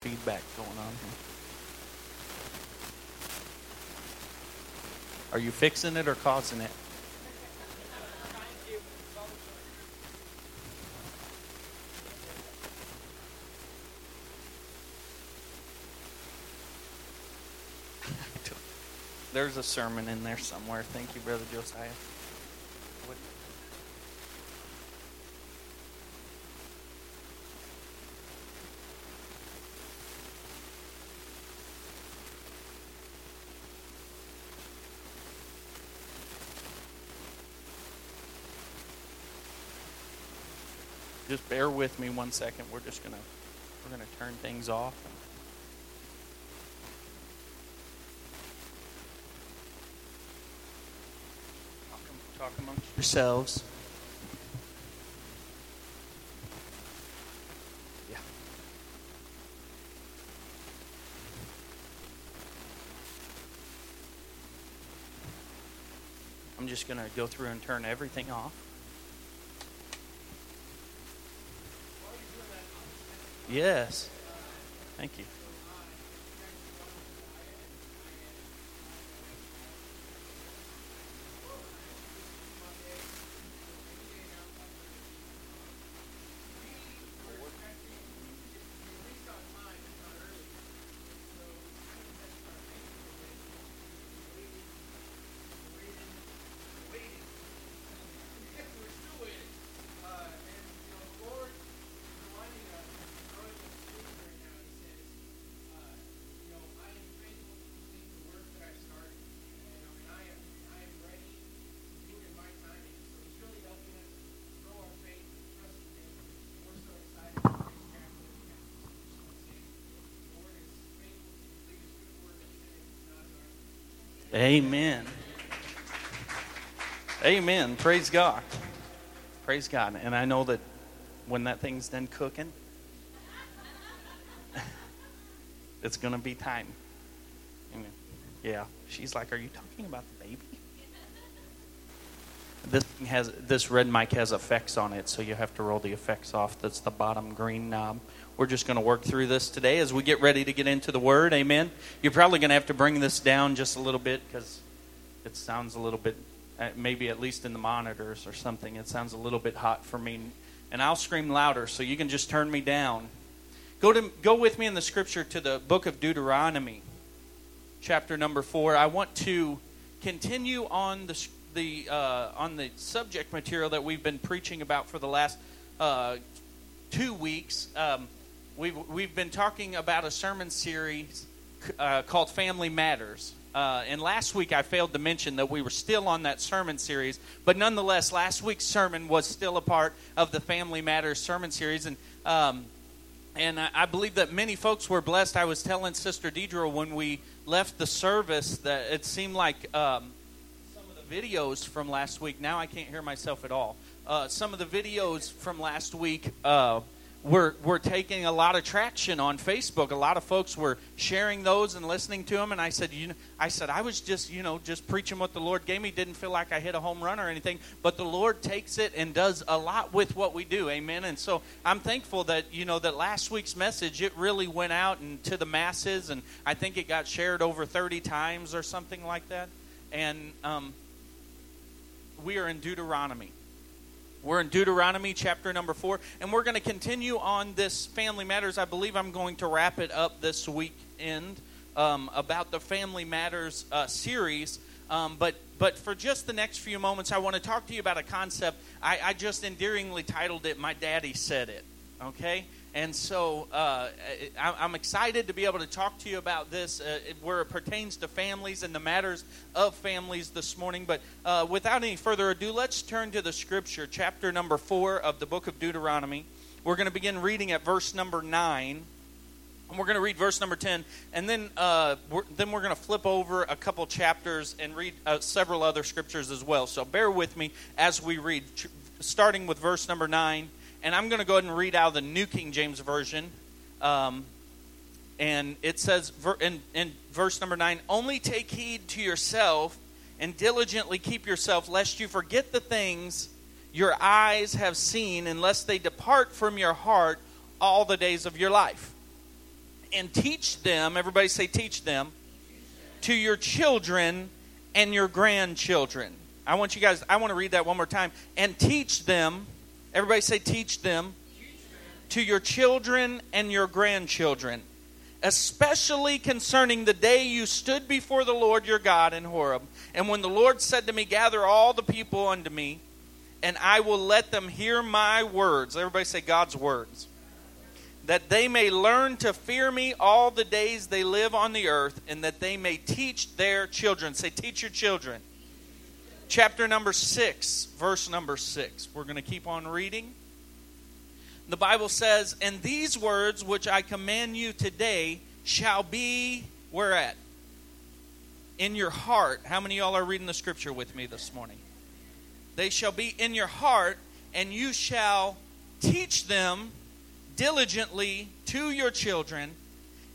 feedback going on here. Are you fixing it or causing it? There's a sermon in there somewhere. Thank you, Brother Josiah. Just bear with me one second. We're just gonna turn things off. Talk amongst yourselves. Yeah. I'm just going to go through and turn everything off. Yes. Thank you. Amen. Amen. Praise God. Praise God. And I know that when that thing's done cooking, it's going to be time. Amen. Yeah. She's like, are you talking about the baby? This red mic has effects on it, so you have to roll the effects off. That's the bottom green knob. We're just going to work through this today as we get ready to get into the Word. Amen. You're probably going to have to bring this down just a little bit because it sounds a little bit, maybe at least in the monitors or something, it sounds a little bit hot for me. And I'll scream louder, so you can just turn me down. Go with me in the Scripture to the book of Deuteronomy, chapter number 4. I want to continue on the subject material that we've been preaching about for the last 2 weeks. We've been talking about a sermon series called Family Matters. And last week I failed to mention that we were still on that sermon series. But nonetheless, last week's sermon was still a part of the Family Matters sermon series. And I believe that many folks were blessed. I was telling Sister Deidre when we left the service that it seemed like... videos from last week. Now I can't hear myself at all. Some of the videos from last week were taking a lot of traction on Facebook. A lot of folks were sharing those and listening to them. And I said, I was just preaching what the Lord gave me. Didn't feel like I hit a home run or anything. But the Lord takes it and does a lot with what we do. Amen. And so I'm thankful that that last week's message, it really went out and to the masses. And I think it got shared over 30 times or something like that. And we are in Deuteronomy. We're in Deuteronomy chapter number 4, and we're going to continue on this Family Matters. I believe I'm going to wrap it up this weekend about the Family Matters series. But for just the next few moments, I want to talk to you about a concept. I just endearingly titled it, My Daddy Said It, okay? And so I'm excited to be able to talk to you about this where it pertains to families and the matters of families this morning. But without any further ado, let's turn to the Scripture, chapter number 4 of the book of Deuteronomy. We're going to begin reading at verse number 9, and we're going to read verse number 10. And then we're going to flip over a couple chapters and read several other Scriptures as well. So bear with me as we read, starting with verse number 9. And I'm going to go ahead and read out of the New King James Version. And it says in verse number 9, only take heed to yourself and diligently keep yourself, lest you forget the things your eyes have seen, unless they depart from your heart all the days of your life. and teach them, everybody say teach them, to your children and your grandchildren. I want you guys, I want to read that one more time. And teach them, everybody say teach them, to your children and your grandchildren, especially concerning the day you stood before the Lord your God in Horeb. And when the Lord said to me, gather all the people unto me, and I will let them hear my words. Everybody say God's words. That they may learn to fear me all the days they live on the earth, and that they may teach their children. Say, teach your children. Chapter number 6, verse number 6. We're going to keep on reading. The Bible says, and these words which I command you today shall be, where at? In your heart. How many of y'all are reading the scripture with me this morning? They shall be in your heart, and you shall teach them diligently to your children,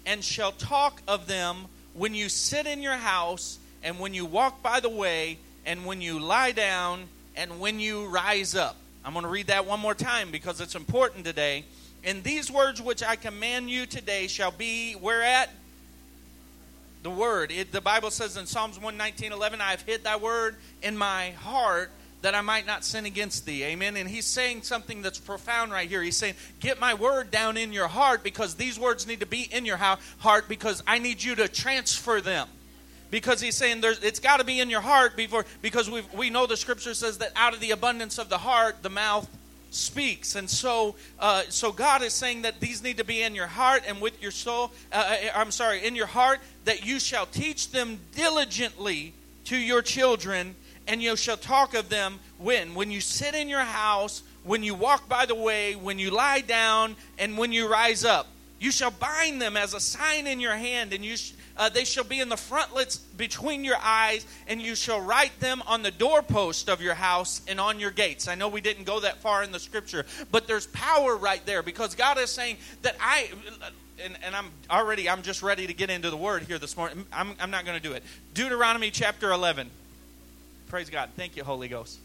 and shall talk of them when you sit in your house, and when you walk by the way, and when you lie down, and when you rise up. I'm going to read that one more time because it's important today. And these words which I command you today shall be, where at? The word. The Bible says in Psalms 119:11, I have hid thy word in my heart, that I might not sin against thee. Amen. And he's saying something that's profound right here. He's saying, get my word down in your heart, because these words need to be in your heart, because I need you to transfer them. Because he's saying it's got to be in your heart before, because we know the scripture says that out of the abundance of the heart, the mouth speaks. And so God is saying that these need to be in your heart and with your soul. In your heart, that you shall teach them diligently to your children, and you shall talk of them when you sit in your house, when you walk by the way, when you lie down, and when you rise up. You shall bind them as a sign in your hand, and they shall be in the frontlets between your eyes, and you shall write them on the doorpost of your house and on your gates. I know we didn't go that far in the scripture, but there's power right there, because God is saying that I'm just ready to get into the word here this morning. I'm not going to do it. Deuteronomy chapter 11. Praise God. Thank you, Holy Ghost.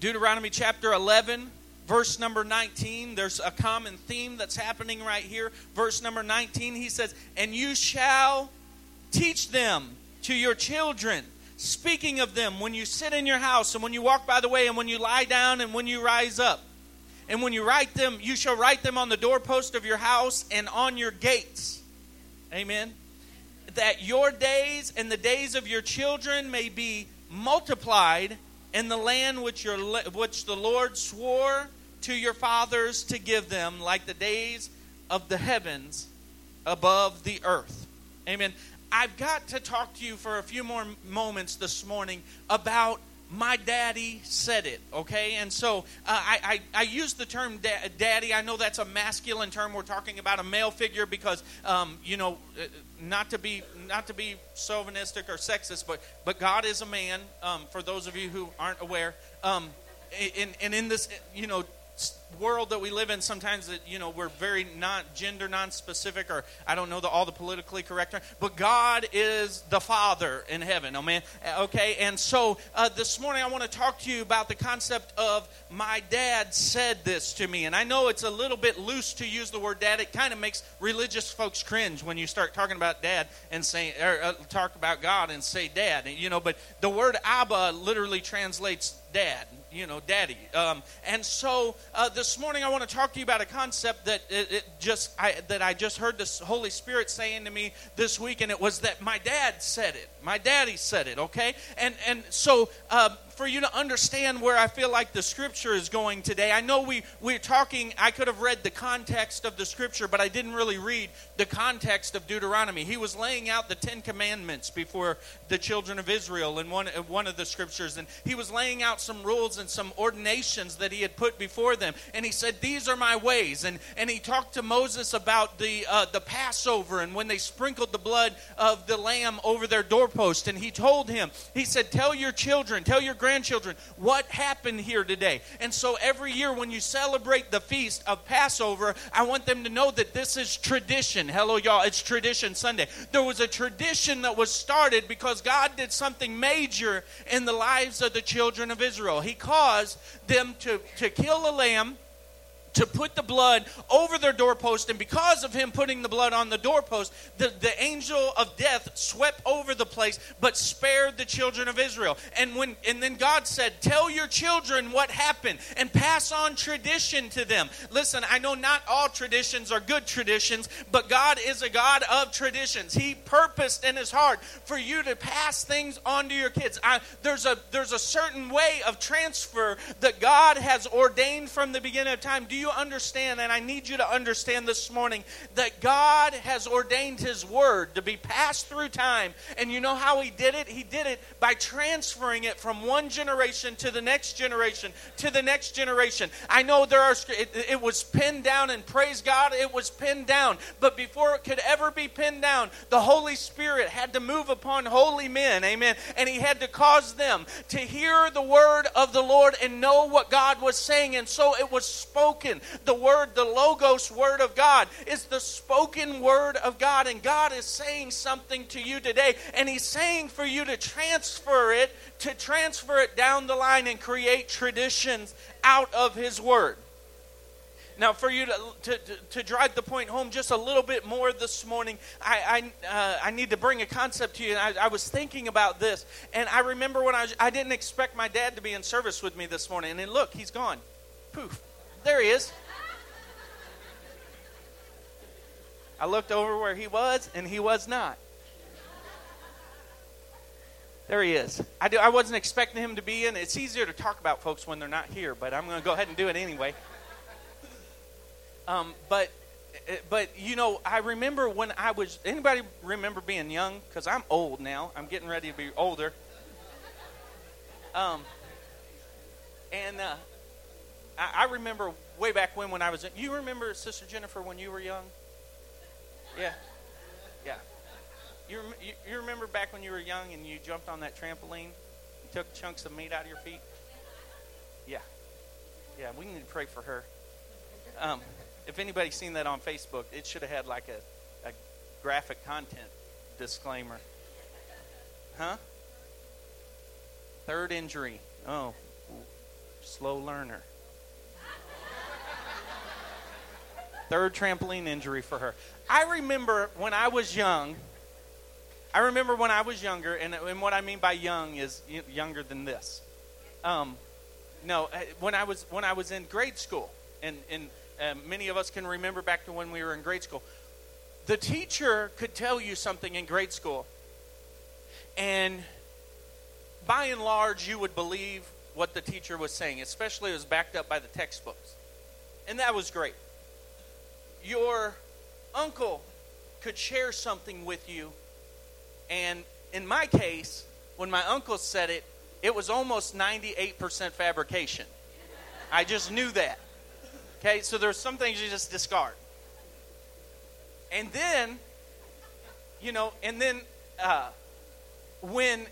Deuteronomy chapter 11, verse number 19. There's a common theme that's happening right here. Verse number 19, he says, and you shall teach them to your children, speaking of them when you sit in your house, and when you walk by the way, and when you lie down, and when you rise up. And when you write them, you shall write them on the doorpost of your house and on your gates. Amen. That your days and the days of your children may be multiplied in the land which the Lord swore to your fathers to give them, like the days of the heavens above the earth. Amen. I've got to talk to you for a few more moments this morning about my daddy said it, okay? And so I use the term daddy. I know that's a masculine term. We're talking about a male figure because, not to be chauvinistic or sexist, but God is a man, for those of you who aren't aware. In this, world that we live in, sometimes that, we're very gender non-specific, or I don't know all the politically correct term, but God is the Father in heaven. Amen. Okay, and so this morning I want to talk to you about the concept of my dad said this to me. And I know it's a little bit loose to use the word dad. It kind of makes religious folks cringe when you start talking about dad and say, or talk about God and say dad. But the word Abba literally translates dad. Daddy. And so this morning I want to talk to you about a concept that I just heard the Holy Spirit saying to me this week, and it was that my dad said it. My daddy said it, okay? And so for you to understand where I feel like the scripture is going today, I know we're talking, I could have read the context of the scripture, but I didn't really read the context of Deuteronomy. He was laying out the 10 commandments before the children of Israel in one of the scriptures, and he was laying out some rules and some ordinations that he had put before them. And he said, these are my ways. And he talked to Moses about the Passover and when they sprinkled the blood of the lamb over their doorpost. And he told him, he said, tell your children, tell your grandchildren what happened here today. And so every year when you celebrate the feast of Passover, I want them to know that this is tradition. Hello, y'all. It's Tradition Sunday. There was a tradition that was started because God did something major in the lives of the children of Israel. He caused them to kill a lamb, to put the blood over their doorpost. And because of him putting the blood on the doorpost, the angel of death swept over the place, but spared the children of Israel. And then God said, tell your children what happened and pass on tradition to them. Listen, I know not all traditions are good traditions, but God is a God of traditions. He purposed in his heart for you to pass things on to your kids. There's a certain way of transfer that God has ordained from the beginning of time. Do you understand? And I need you to understand this morning that God has ordained his word to be passed through time. And you know how he did it? He did it by transferring it from one generation to the next generation to the next generation. I know it was pinned down, and praise God, it was pinned down. But before it could ever be pinned down, the Holy Spirit had to move upon holy men, amen, and he had to cause them to hear the word of the Lord and know what God was saying, and so it was spoken. The word, the Logos word of God, is the spoken word of God, and God is saying something to you today, and he's saying for you to transfer it down the line and create traditions out of his word. Now, for you to drive the point home just a little bit more this morning, I need to bring a concept to you. And I was thinking about this, and I remember when I didn't expect my dad to be in service with me this morning. And then look, he's gone. Poof. There he is. I looked over where he was, and he was not. There he is. I wasn't expecting him to be in. It's easier to talk about folks when they're not here, but I'm going to go ahead and do it anyway. But you know, I remember when I was, anybody remember being young? Because I'm old now. I'm getting ready to be older. I remember way back when I was, you remember Sister Jennifer when you were young? Yeah. You remember back when you were young and you jumped on that trampoline and took chunks of meat out of your feet? Yeah, we need to pray for her. If anybody's seen that on Facebook, it should have had like a graphic content disclaimer. Huh? Third injury. Oh, slow learner. Third trampoline injury for her. I remember when I was younger, and what I mean by young is younger than this. When I was in grade school, and many of us can remember back to when we were in grade school. The teacher could tell you something in grade school, and by and large, you would believe what the teacher was saying, especially if it was backed up by the textbooks. And that was great. Your uncle could share something with you, and in my case, when my uncle said it, it was almost 98% fabrication. I just knew that. Okay, so there's some things you just discard. And then when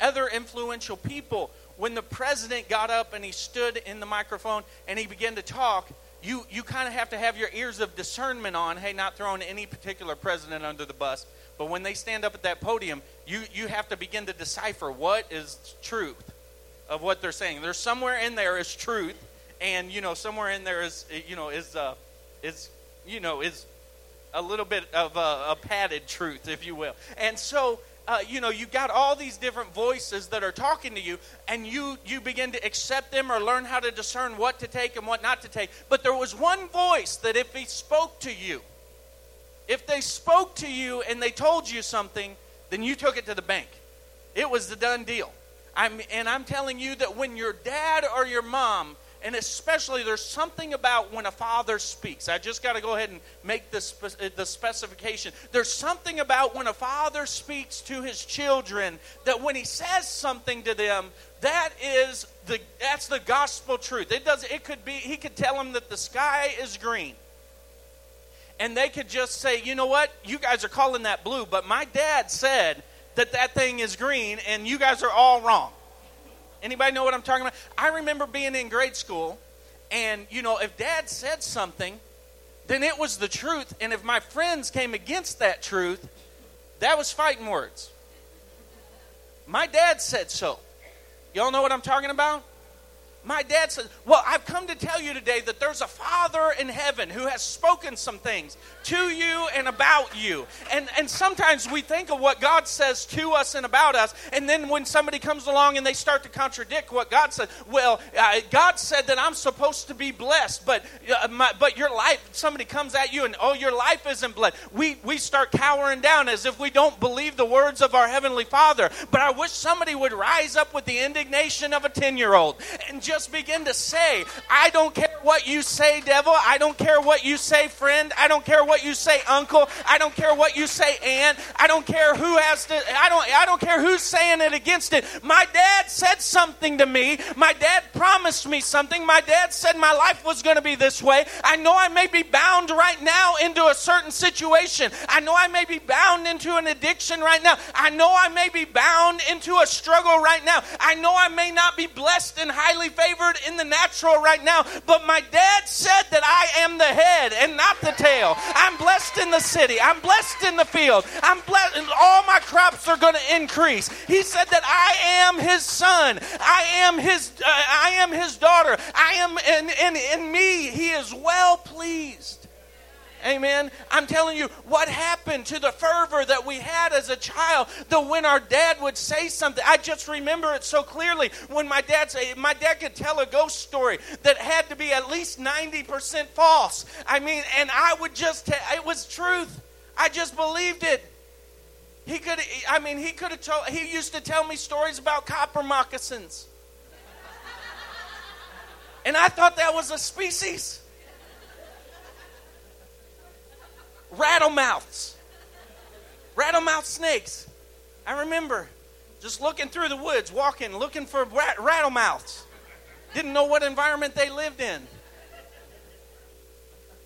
other influential people, when the president got up and he stood in the microphone and he began to talk, you kind of have to have your ears of discernment on, hey, not throwing any particular president under the bus. But when they stand up at that podium, you have to begin to decipher what is truth of what they're saying. There's somewhere in there is truth. And somewhere in there is a little bit of a padded truth, if you will. And so you've got all these different voices that are talking to you, and you begin to accept them or learn how to discern what to take and what not to take. But there was one voice that if he spoke to you, if they spoke to you and they told you something, then you took it to the bank. It was the done deal. I'm telling you that when your dad or your mom. And especially there's something about when a father speaks. I just got to go ahead and make the specification. There's something about when a father speaks to his children that when he says something to them, that's the gospel truth. He could tell them that the sky is green. And they could just say, you know what? You guys are calling that blue, but my dad said that thing is green and you guys are all wrong. Anybody know what I'm talking about? I remember being in grade school, and, if Dad said something, then it was the truth. And if my friends came against that truth, that was fighting words. My dad said so. Y'all know what I'm talking about? my dad says, well, I've come to tell you today that there's a Father in heaven who has spoken some things to you and about you. And sometimes we think of what God says to us and about us, and then when somebody comes along and they start to contradict what God said, well, God said that I'm supposed to be blessed, but your life, somebody comes at you and, oh, your life isn't blessed. We start cowering down as if we don't believe the words of our Heavenly Father. But I wish somebody would rise up with the indignation of a 10-year-old and just begin to say, I don't care what you say, devil. I don't care what you say, friend. I don't care what you say, uncle. I don't care what you say, aunt. I don't care who has to, I don't care who's saying it against it. My dad said something to me. My dad promised me something. My dad said my life was going to be this way. I know I may be bound right now into a certain situation. I know I may be bound into an addiction right now. I know I may be bound into a struggle right now. I know I may not be blessed and highly favored in the natural right now, but my dad said that I am the head and not the tail. I'm blessed in the city. I'm blessed in the field. I'm blessed, and all my crops are going to increase. He said that I am his son. I am his daughter. I am in me. He is well pleased. Amen. I'm telling you, what happened to the fervor that we had as a child, that when our dad would say something, I just remember it so clearly when my dad could tell a ghost story that had to be at least 90% false. I mean, and I would just, it was truth. I just believed it. He used to tell me stories about copper moccasins. And I thought that was a species. Rattle mouth snakes. I remember just looking through the woods, walking, looking for rattle mouths. Didn't know what environment they lived in.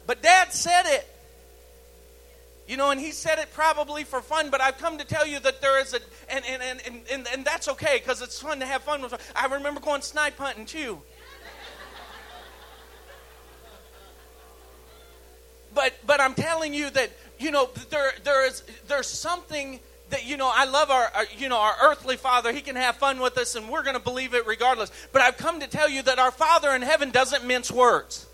But Dad said it. You know, and he said it probably for fun, but I've come to tell you that there is a, and that's okay, because it's fun to have fun with. I remember going snipe hunting too. But I'm telling you that, you know, there's something that, you know, I love our earthly father. He can have fun with us and we're going to believe it regardless. But I've come to tell you that our Father in heaven doesn't mince words.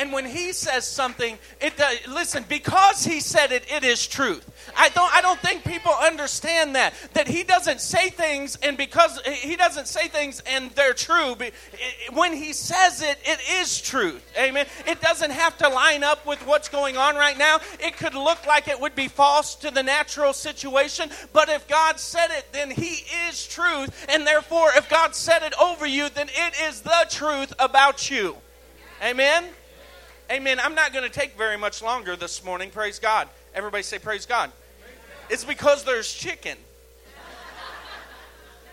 And when he says something, it does. Listen, because he said it, it is truth. I don't think people understand that he doesn't say things, and because he doesn't say things and they're true, but when he says it, it is truth. Amen. It doesn't have to line up with what's going on right now. It could look like it would be false to the natural situation, but if God said it, then he is truth, and therefore if God said it over you, then it is the truth about you. Amen. Amen. I'm not going to take very much longer this morning. Praise God. Everybody say praise God. Praise God. It's because there's chicken.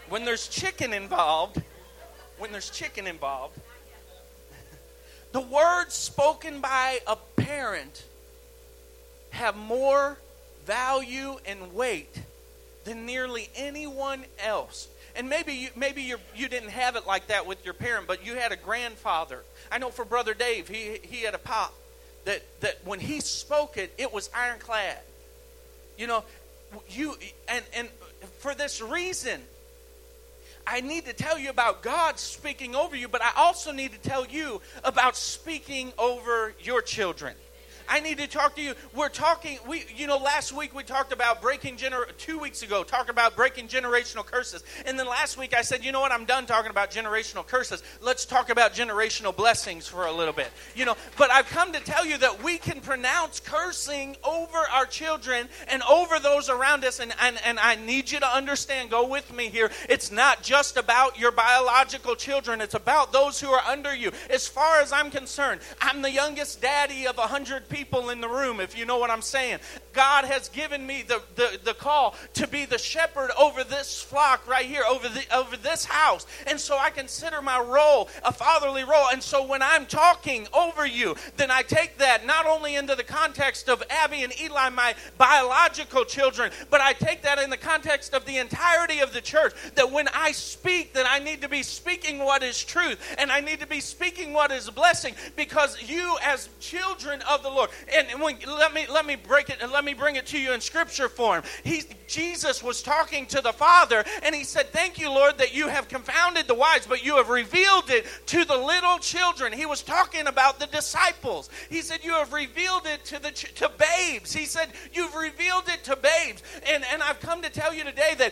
When there's chicken involved, the words spoken by a parent have more value and weight than nearly anyone else. And maybe you didn't have it like that with your parent, but you had a grandfather. I know for Brother Dave, he had a pop that when he spoke it, it was ironclad. You know, and for this reason, I need to tell you about God speaking over you, but I also need to tell you about speaking over your children. I need to talk to you. Last week we talked about 2 weeks ago, talking about breaking generational curses. And then last week I said, you know what, I'm done talking about generational curses. Let's talk about generational blessings for a little bit. You know, but I've come to tell you that we can pronounce cursing over our children and over those around us. And I need you to understand, go with me here. It's not just about your biological children. It's about those who are under you. As far as I'm concerned, I'm the youngest daddy of 100 people in the room, if you know what I'm saying. God has given me the call to be the shepherd over this flock right here, over this house. And so I consider my role a fatherly role. And so when I'm talking over you, then I take that not only into the context of Abby and Eli, my biological children, but I take that in the context of the entirety of the church, that when I speak, then I need to be speaking what is truth, and I need to be speaking what is blessing, because you as children of the Lord, world. And when, let me break it and let me bring it to you in scripture form. Jesus was talking to the Father, and he said, "Thank you, Lord, that you have confounded the wise, but you have revealed it to the little children." He was talking about the disciples. He said, "You have revealed it to babes." He said, "You've revealed it to babes." And I've come to tell you today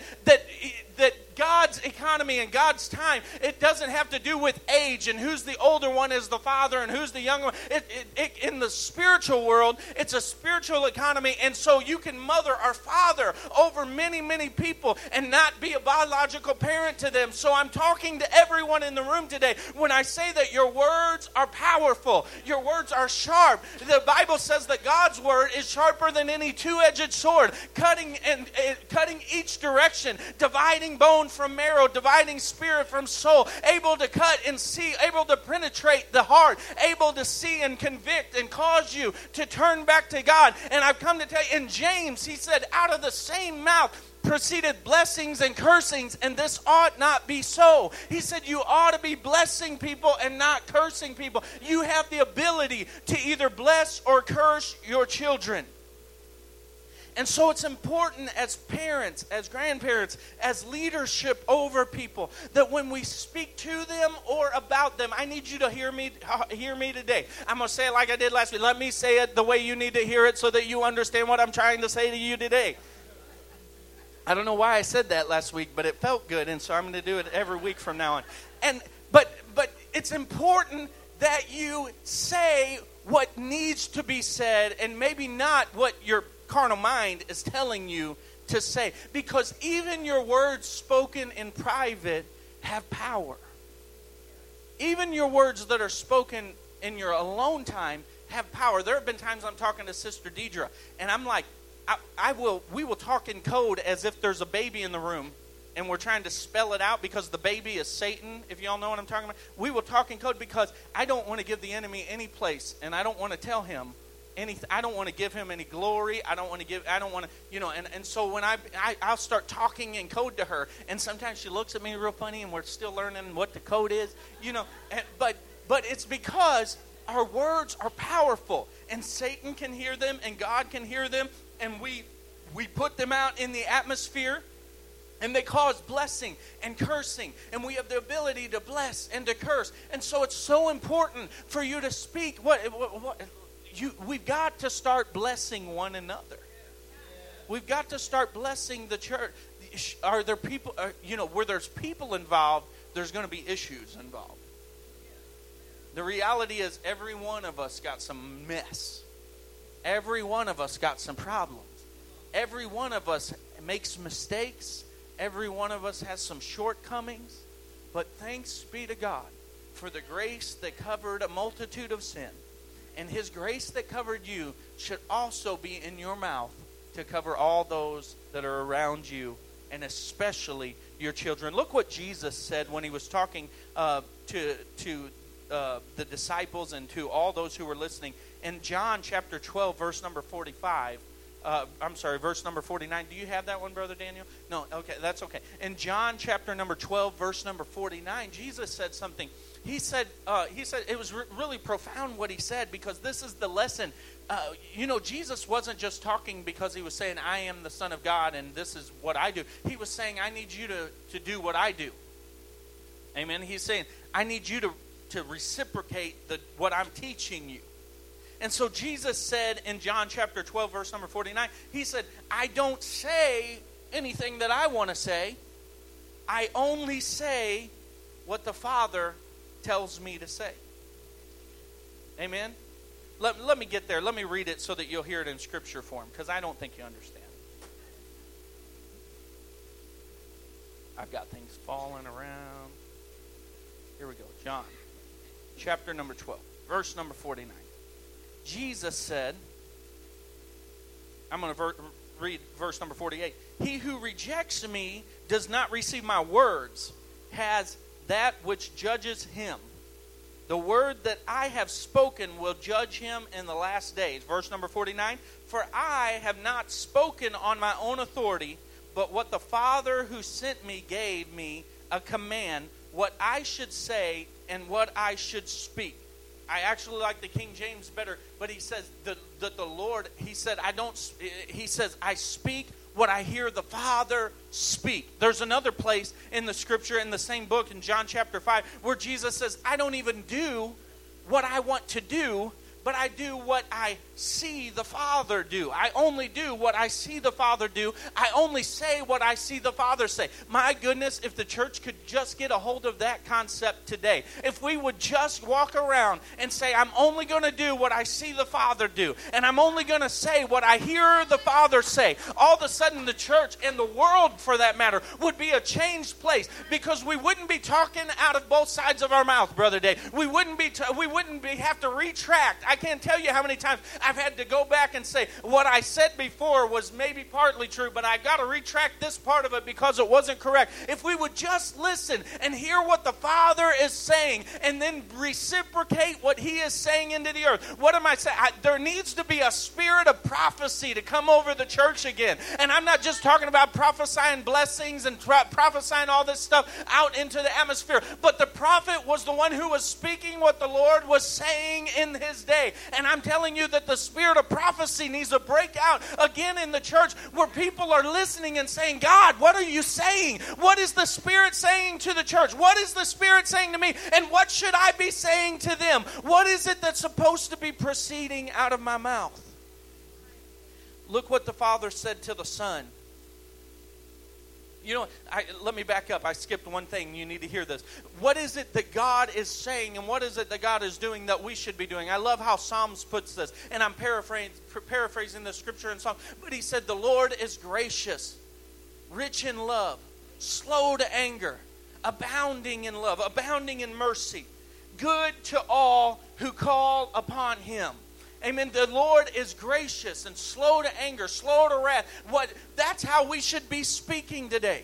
that God's economy and God's time, it doesn't have to do with age and who's the older one is the father and who's the younger one. In the spiritual world, it's a spiritual economy, and so you can mother or father over many, many people and not be a biological parent to them. So I'm talking to everyone in the room today when I say that your words are powerful, your words are sharp. The Bible says that God's word is sharper than any two-edged sword, cutting each direction, dividing bone from marrow, dividing spirit from soul, able to cut and see, able to penetrate the heart, able to see and convict and cause you to turn back to God. And I've come to tell you, in James, he said, out of the same mouth proceeded blessings and cursings, and this ought not be so. He said you ought to be blessing people and not cursing people. You have the ability to either bless or curse your children. And so it's important as parents, as grandparents, as leadership over people, that when we speak to them or about them, I need you to hear me today. I'm going to say it like I did last week. Let me say it the way you need to hear it so that you understand what I'm trying to say to you today. I don't know why I said that last week, but it felt good, and so I'm going to do it every week from now on. But it's important that you say what needs to be said and maybe not what your carnal mind is telling you to say, because even your words spoken in private have power. Even your words that are spoken in your alone time have power. There have been times I'm talking to Sister Deidre, and I'm like, we will talk in code as if there's a baby in the room, and we're trying to spell it out because the baby is Satan, if y'all know what I'm talking about. We will talk in code because I don't want to give the enemy any place, and I don't want to tell him anything. I don't want to give him any glory. And so when I'll start talking in code to her, and sometimes she looks at me real funny, and we're still learning what the code is, but it's because our words are powerful, and Satan can hear them, and God can hear them, and we put them out in the atmosphere. And they cause blessing and cursing. And we have the ability to bless and to curse. And so it's so important for you to speak. We've got to start blessing one another. We've got to start blessing the church. Are there people, where there's people involved, there's going to be issues involved. The reality is every one of us got some mess. Every one of us got some problems. Every one of us makes mistakes. Every one of us has some shortcomings. But thanks be to God for the grace that covered a multitude of sin. And his grace that covered you should also be in your mouth to cover all those that are around you, and especially your children. Look what Jesus said when he was talking to the disciples and to all those who were listening. In John chapter 12, verse number 49. Do you have that one, Brother Daniel? No, okay, that's okay. In John chapter number 12, verse number 49, Jesus said something. He said it was really profound what he said, because this is the lesson. Jesus wasn't just talking because he was saying, "I am the Son of God and this is what I do." He was saying, "I need you to do what I do." Amen. He's saying, "I need you to reciprocate what I'm teaching you." And so Jesus said in John chapter 12, verse number 49, he said, "I don't say anything that I want to say. I only say what the Father tells me to say." Amen? Let me get there. Let me read it so that you'll hear it in scripture form, because I don't think you understand. I've got things falling around. Here we go. John chapter number 12, verse number 49. Jesus said, I'm going to read verse number 48. "He who rejects me does not receive my words, has that which judges him. The word that I have spoken will judge him in the last days." Verse number 49, "For I have not spoken on my own authority, but what the Father who sent me gave me a command, what I should say and what I should speak. I actually like the King James better, but he says that the Lord, he said, I speak what I hear the Father speak. There's another place in the scripture, in the same book, in John chapter 5, where Jesus says, I don't even do what I want to do, but I do what I see the Father do. I only do what I see the Father do. I only say what I see the Father say. My goodness, if the church could just get a hold of that concept today. If we would just walk around and say, I'm only going to do what I see the Father do. And I'm only going to say what I hear the Father say. All of a sudden, the church and the world, for that matter, would be a changed place. Because we wouldn't be talking out of both sides of our mouth, Brother Dave. We wouldn't have to retract. I can't tell you how many times I've had to go back and say, what I said before was maybe partly true, but I got to retract this part of it because it wasn't correct. If we would just listen and hear what the Father is saying and then reciprocate what he is saying into the earth. What am I saying? There needs to be a spirit of prophecy to come over the church again. And I'm not just talking about prophesying blessings and prophesying all this stuff out into the atmosphere, but the prophet was the one who was speaking what the Lord was saying in his day. And I'm telling you that the spirit of prophecy needs to break out again in the church, where people are listening and saying, God, what are you saying? What is the Spirit saying to the church? What is the Spirit saying to me? And what should I be saying to them? What is it that's supposed to be proceeding out of my mouth? Look what the Father said to the Son. You know, let me back up. I skipped one thing. You need to hear this. What is it that God is saying, and what is it that God is doing that we should be doing? I love how Psalms puts this, and I'm paraphrasing the scripture in Psalms. But he said, the Lord is gracious, rich in love, slow to anger, abounding in love, abounding in mercy, good to all who call upon him. Amen. The Lord is gracious and slow to anger, slow to wrath. That's how we should be speaking today.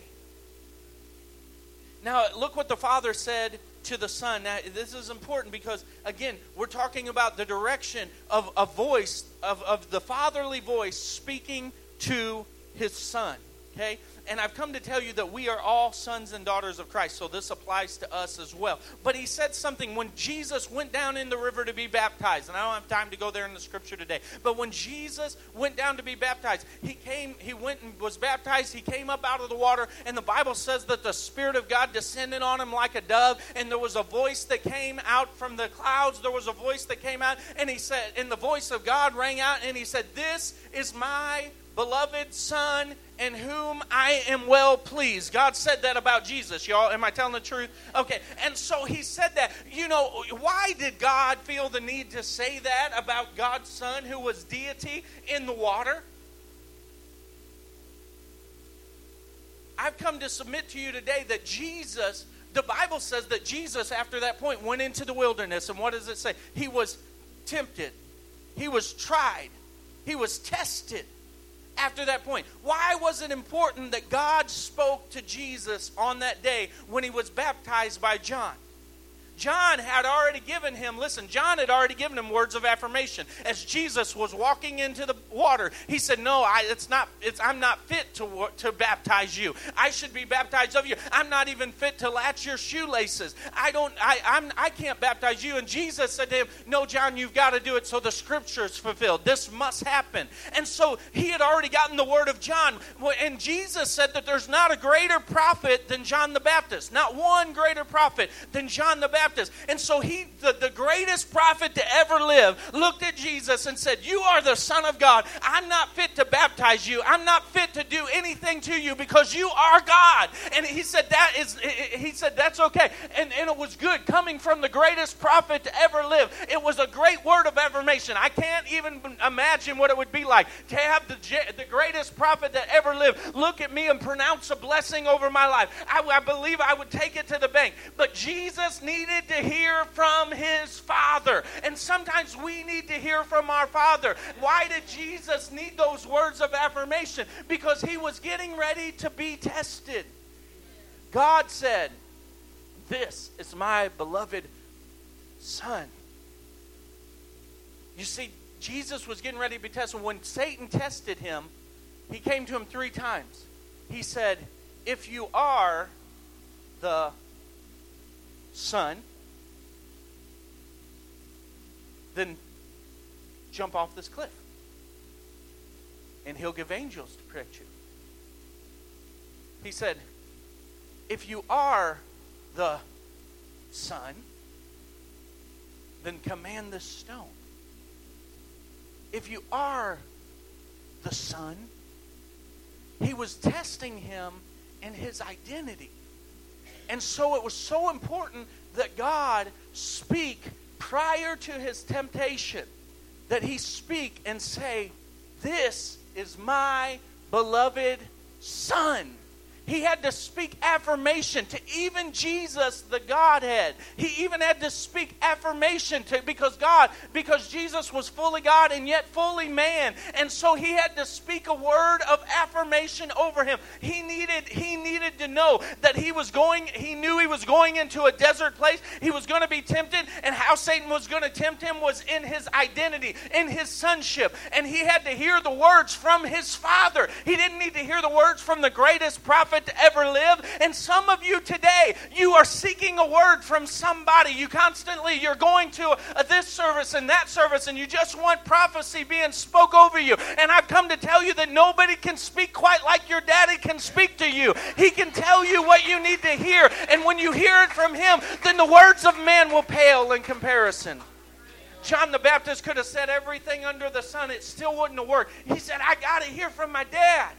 Now, look what the Father said to the Son. Now, this is important because, again, we're talking about the direction of a voice, of the fatherly voice speaking to his Son. Okay? And I've come to tell you that we are all sons and daughters of Christ, so this applies to us as well. But he said something when Jesus went down in the river to be baptized, and I don't have time to go there in the scripture today, but when Jesus went down to be baptized, he went and was baptized, he came up out of the water, and the Bible says that the Spirit of God descended on him like a dove, and there was a voice that came out from the clouds, there was a voice that came out, and he said, and the voice of God rang out, and he said, this is my beloved Son, in whom I am well pleased. God said that about Jesus, y'all. Am I telling the truth? Okay, and so he said that. You know, why did God feel the need to say that about God's Son, who was deity, in the water? I've come to submit to you today that Jesus, the Bible says that Jesus, after that point, went into the wilderness. And what does it say? He was tempted. He was tried. He was tested. After that point, why was it important that God spoke to Jesus on that day when he was baptized by John? John had already given him words of affirmation. As Jesus was walking into the water, he said, no, I'm not fit to baptize you. I should be baptized of you. I'm not even fit to latch your shoelaces. I can't baptize you. And Jesus said to him, no, John, you've got to do it so the scripture is fulfilled. This must happen. And so he had already gotten the word of John. And Jesus said that there's not a greater prophet than John the Baptist. Not one greater prophet than John the Baptist. And so he, the greatest prophet to ever live, looked at Jesus and said, you are the Son of God. I'm not fit to baptize you. I'm not fit to do anything to you because you are God. And he said, that's okay. And it was good coming from the greatest prophet to ever live. It was a great word of affirmation. I can't even imagine what it would be like to have the greatest prophet that ever lived look at me and pronounce a blessing over my life. I believe I would take it to the bank. But Jesus needed to hear from his Father. And sometimes we need to hear from our Father. Why did Jesus need those words of affirmation? Because he was getting ready to be tested. God said, this is my beloved Son. You see, Jesus was getting ready to be tested. When Satan tested him, he came to him 3 times. He said, if you are the Son, then jump off this cliff. And he'll give angels to protect you. He said, if you are the Son, then command this stone. If you are the Son, he was testing him in his identity. And so it was so important that God speak prior to his temptation, that he speak and say, this is my beloved Son. He had to speak affirmation to even Jesus, the Godhead. He even had to speak affirmation to because Jesus was fully God and yet fully man. And so he had to speak a word of affirmation over him. He needed to know that he knew he was going into a desert place. He was going to be tempted, and how Satan was going to tempt him was in his identity, in his sonship. And he had to hear the words from his Father. He didn't need to hear the words from the greatest prophet to ever live. And some of you today, you are seeking a word from somebody. You're going to this service and that service, and you just want prophecy being spoke over you. And I've come to tell you that nobody can speak quite like your daddy can speak to you. He can tell you what you need to hear, and when you hear it from him, then the words of man will pale in comparison. John the Baptist could have said everything under the sun. It still wouldn't have worked. He said, I got to hear from my dad.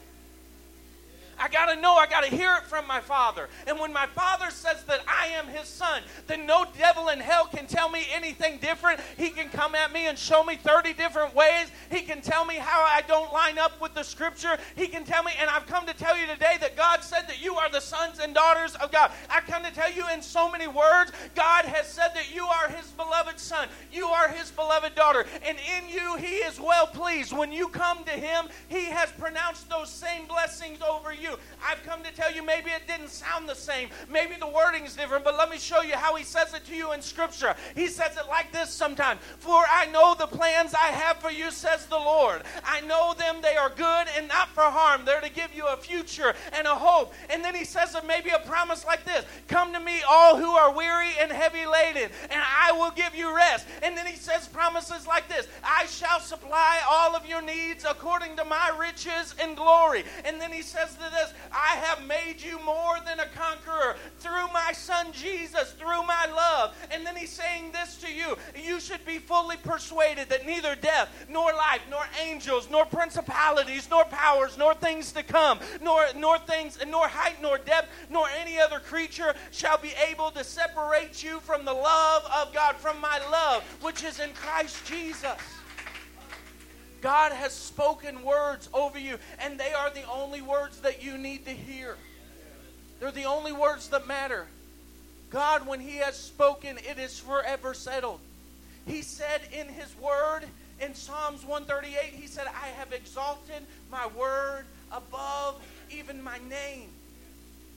I got to know, I got to hear it from my Father. And when my Father says that I am his Son, then no devil in hell can tell me anything different. He can come at me and show me 30 different ways. He can tell me how I don't line up with the Scripture. He can tell me, and I've come to tell you today that God said that you are the sons and daughters of God. I've come to tell you in so many words, God has said that you are his beloved son. You are his beloved daughter. And in you, he is well pleased. When you come to him, he has pronounced those same blessings over you. I've come to tell you maybe it didn't sound the same. Maybe the wording is different, but let me show you how he says it to you in Scripture. He says it like this sometimes. For I know the plans I have for you, says the Lord. I know them, they are good and not for harm. They're to give you a future and a hope. And then he says maybe a promise like this. Come to me, all who are weary and heavy laden, and I will give you rest. And then he says promises like this. I shall supply all of your needs according to my riches and glory. And then he says that I have made you more than a conqueror through my Son Jesus, through my love. And then he's saying this to you. You should be fully persuaded that neither death, nor life, nor angels, nor principalities, nor powers, nor things to come, nor height, nor depth, nor any other creature shall be able to separate you from the love of God, from my love, which is in Christ Jesus. God has spoken words over you, and they are the only words that you need to hear. They're the only words that matter. God, when he has spoken, it is forever settled. He said in his word, in Psalms 138, he said, I have exalted my word above even my name.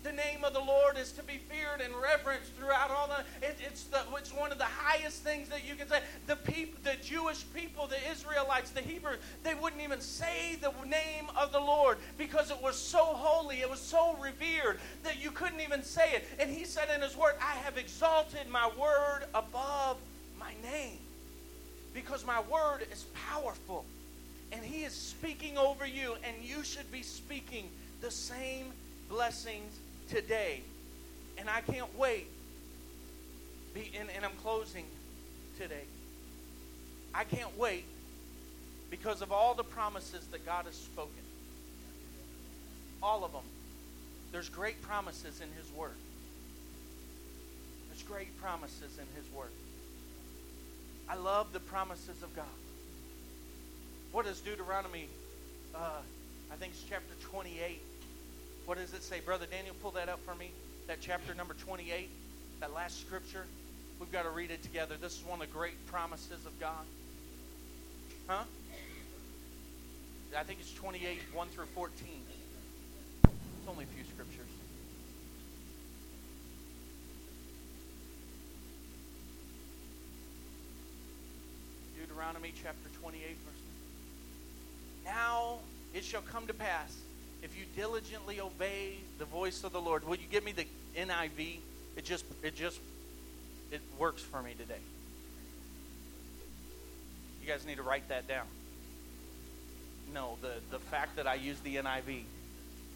The name of the Lord is to be feared and reverenced throughout all the... It's one of the highest things that you can say. The Jewish people, the Israelites, the Hebrews, they wouldn't even say the name of the Lord because it was so holy, it was so revered that you couldn't even say it. And he said in his word, I have exalted my word above my name because my word is powerful. And he is speaking over you, and you should be speaking the same blessings today. And I can't wait. And I'm closing today. I can't wait because of all the promises that God has spoken. All of them. There's great promises in his word. There's great promises in his word. I love the promises of God. What does Deuteronomy, I think it's chapter 28, what does it say? Brother Daniel, pull that up for me. That chapter number 28, that last scripture. We've got to read it together. This is one of the great promises of God. Huh? I think it's 28, 1 through 14. It's only a few scriptures. Deuteronomy chapter 28, verse 1. Now it shall come to pass, if you diligently obey the voice of the Lord. Will you give me the NIV? It works for me today. You guys need to write that down. No, the fact that I use the NIV,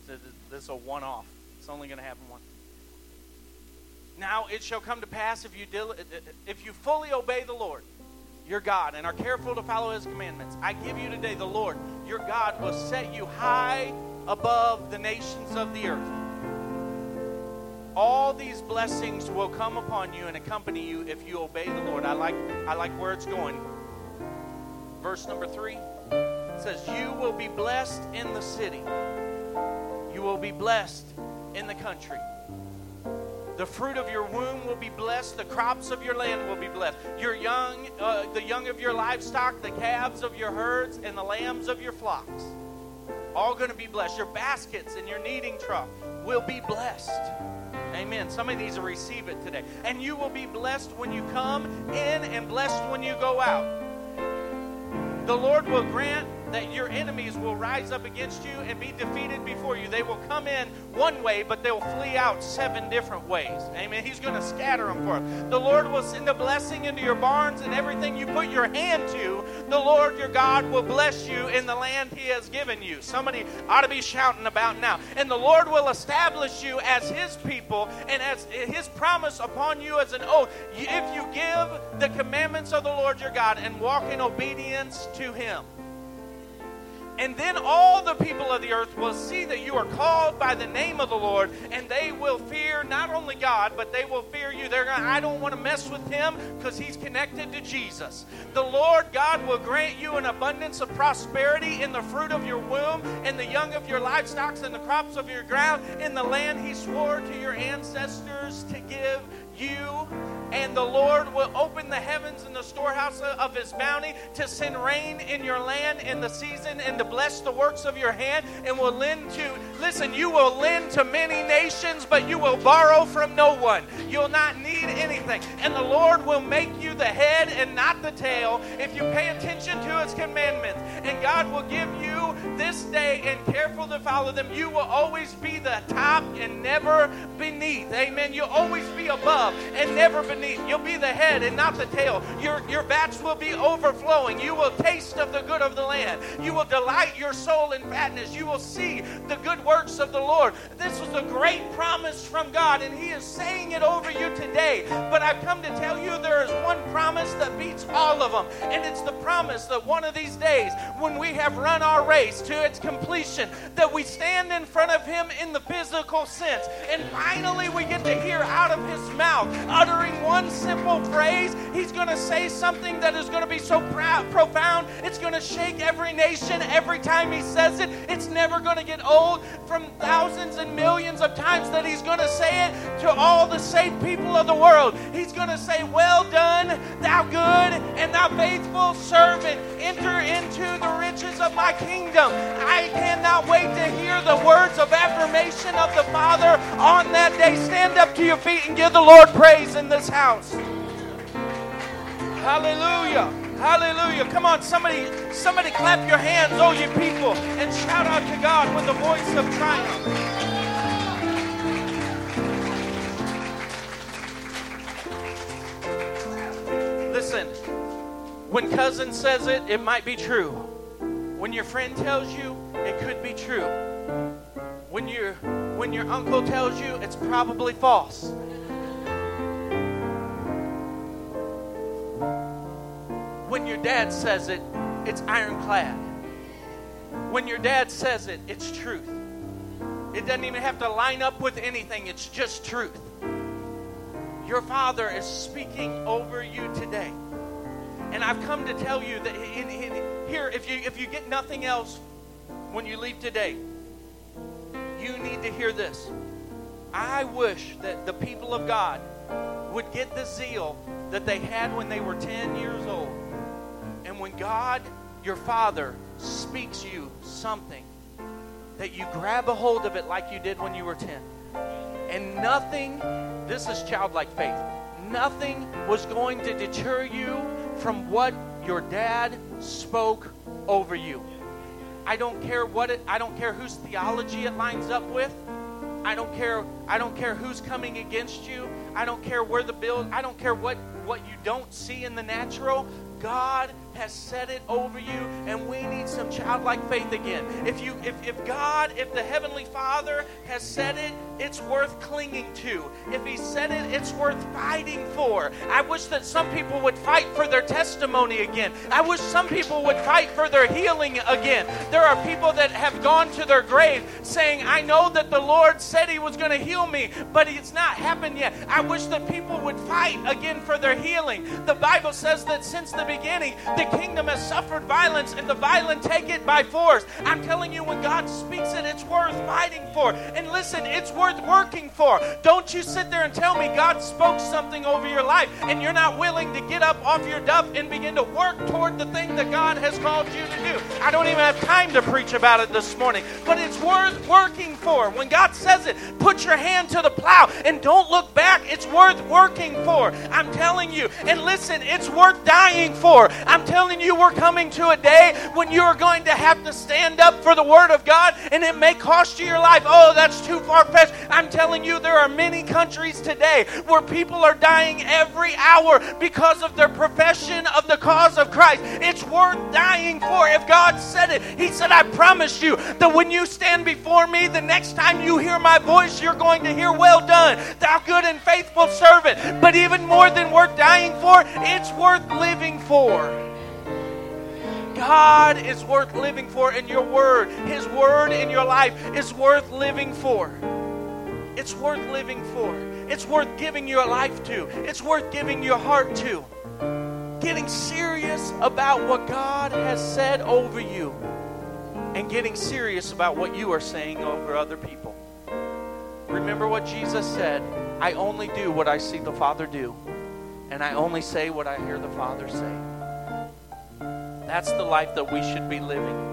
this is a one-off. It's only going to happen once. Now it shall come to pass if you fully obey the Lord, your God, and are careful to follow his commandments. I give you today the Lord, your God, will set you high above the nations of the earth. All these blessings will come upon you and accompany you if you obey the Lord. I like where it's going. Verse number 3 says, you will be blessed in the city. You will be blessed in the country. The fruit of your womb will be blessed. The crops of your land will be blessed. Your young, the young of your livestock, the calves of your herds, and the lambs of your flocks, all going to be blessed. Your baskets and your kneading trough will be blessed. Amen. Some of these will receive it today. And you will be blessed when you come in and blessed when you go out. The Lord will grant that your enemies will rise up against you and be defeated before you. They will come in one way, but they'll flee out 7 different ways. Amen. He's going to scatter them for us. The Lord will send a blessing into your barns and everything you put your hand to. The Lord your God will bless you in the land he has given you. Somebody ought to be shouting about now. And the Lord will establish you as his people and as his promise upon you as an oath, if you give the commandments of the Lord your God and walk in obedience to him. And then all the people of the earth will see that you are called by the name of the Lord, and they will fear not only God, but they will fear you. They're going, I don't want to mess with him because he's connected to Jesus. The Lord God will grant you an abundance of prosperity in the fruit of your womb, in the young of your livestock, and the crops of your ground, in the land he swore to your ancestors to give you. And the Lord will open the heavens and the storehouse of his bounty to send rain in your land in the season and to bless the works of your hand, and will lend to, listen, you will lend to many nations, but you will borrow from no one. You'll not need anything. And the Lord will make you the head and not the tail if you pay attention to his commandments. And God will give you this day, and careful to follow them, you will always be the top and never beneath. Amen. You'll always be above and never beneath. You'll be the head and not the tail. Your vats will be overflowing. You will taste of the good of the land. You will delight your soul in fatness. You will see the good works of the Lord. This was a great promise from God, and he is saying it over you today. But I've come to tell you there is one promise that beats all of them, and it's the promise that one of these days, when we have run our race to its completion, that we stand in front of him in the physical sense, and finally we get to hear out of his mouth, uttering one simple phrase. He's going to say something that is going to be so profound, it's going to shake every nation every time he says it. It's never going to get old. From thousands and millions of times that he's going to say it to all the saved people of the world, he's going to say, well done, thou good and thou faithful servant. Enter into the riches of my kingdom. I cannot wait to hear the words of affirmation of the Father on that day. Stand up to your feet and give the Lord praise in this house. Hallelujah. Hallelujah. Come on, somebody clap your hands, oh you people, and shout out to God with a voice of triumph. Listen, when cousin says it, it might be true. When your friend tells you, it could be true. When your uncle tells you, it's probably false. When your dad says it, it's ironclad. When your dad says it, it's truth. It doesn't even have to line up with anything. It's just truth. Your Father is speaking over you today. And I've come to tell you that here, if you get nothing else when you leave today, you need to hear this. I wish that the people of God would get the zeal that they had when they were 10 years old. And when God, your Father, speaks you something, that you grab a hold of it like you did when you were 10. And nothing, this is childlike faith, nothing was going to deter you from what your dad spoke over you. I don't care I don't care whose theology it lines up with. I don't care who's coming against you. I don't care where I don't care what you don't see in the natural. God has said it over you, and we need some childlike faith again. If the Heavenly Father has said it, it's worth clinging to. If he said it, it's worth fighting for. I wish that some people would fight for their testimony again. I wish some people would fight for their healing again. There are people that have gone to their grave saying, I know that the Lord said he was going to heal me, but it's not happened yet. I wish that people would fight again for their healing. The Bible says that since the beginning, the kingdom has suffered violence, and the violent take it by force. I'm telling you, when God speaks it, it's worth fighting for. And listen, it's worth working for. Don't you sit there and tell me God spoke something over your life and you're not willing to get up off your duff and begin to work toward the thing that God has called you to do. I don't even have time to preach about it this morning, but it's worth working for. When God says it, put your hand to the plow and don't look back. It's worth working for. I'm telling you. And listen, it's worth dying for. I'm telling you, we're coming to a day when you're going to have to stand up for the Word of God, and it may cost you your life. Oh, that's too far-fetched. I'm telling you, there are many countries today where people are dying every hour because of their profession of the cause of Christ. It's worth dying for. If God said it, he said, I promise you that when you stand before me, the next time you hear my voice, you're going to hear, well done, thou good and faithful servant. But even more than worth dying for, it's worth living for. God is worth living for, and your word, his word in your life is worth living for. It's worth living for. It's worth giving your life to. It's worth giving your heart to. Getting serious about what God has said over you and getting serious about what you are saying over other people. Remember what Jesus said, I only do what I see the Father do, and I only say what I hear the Father say. That's the life that we should be living.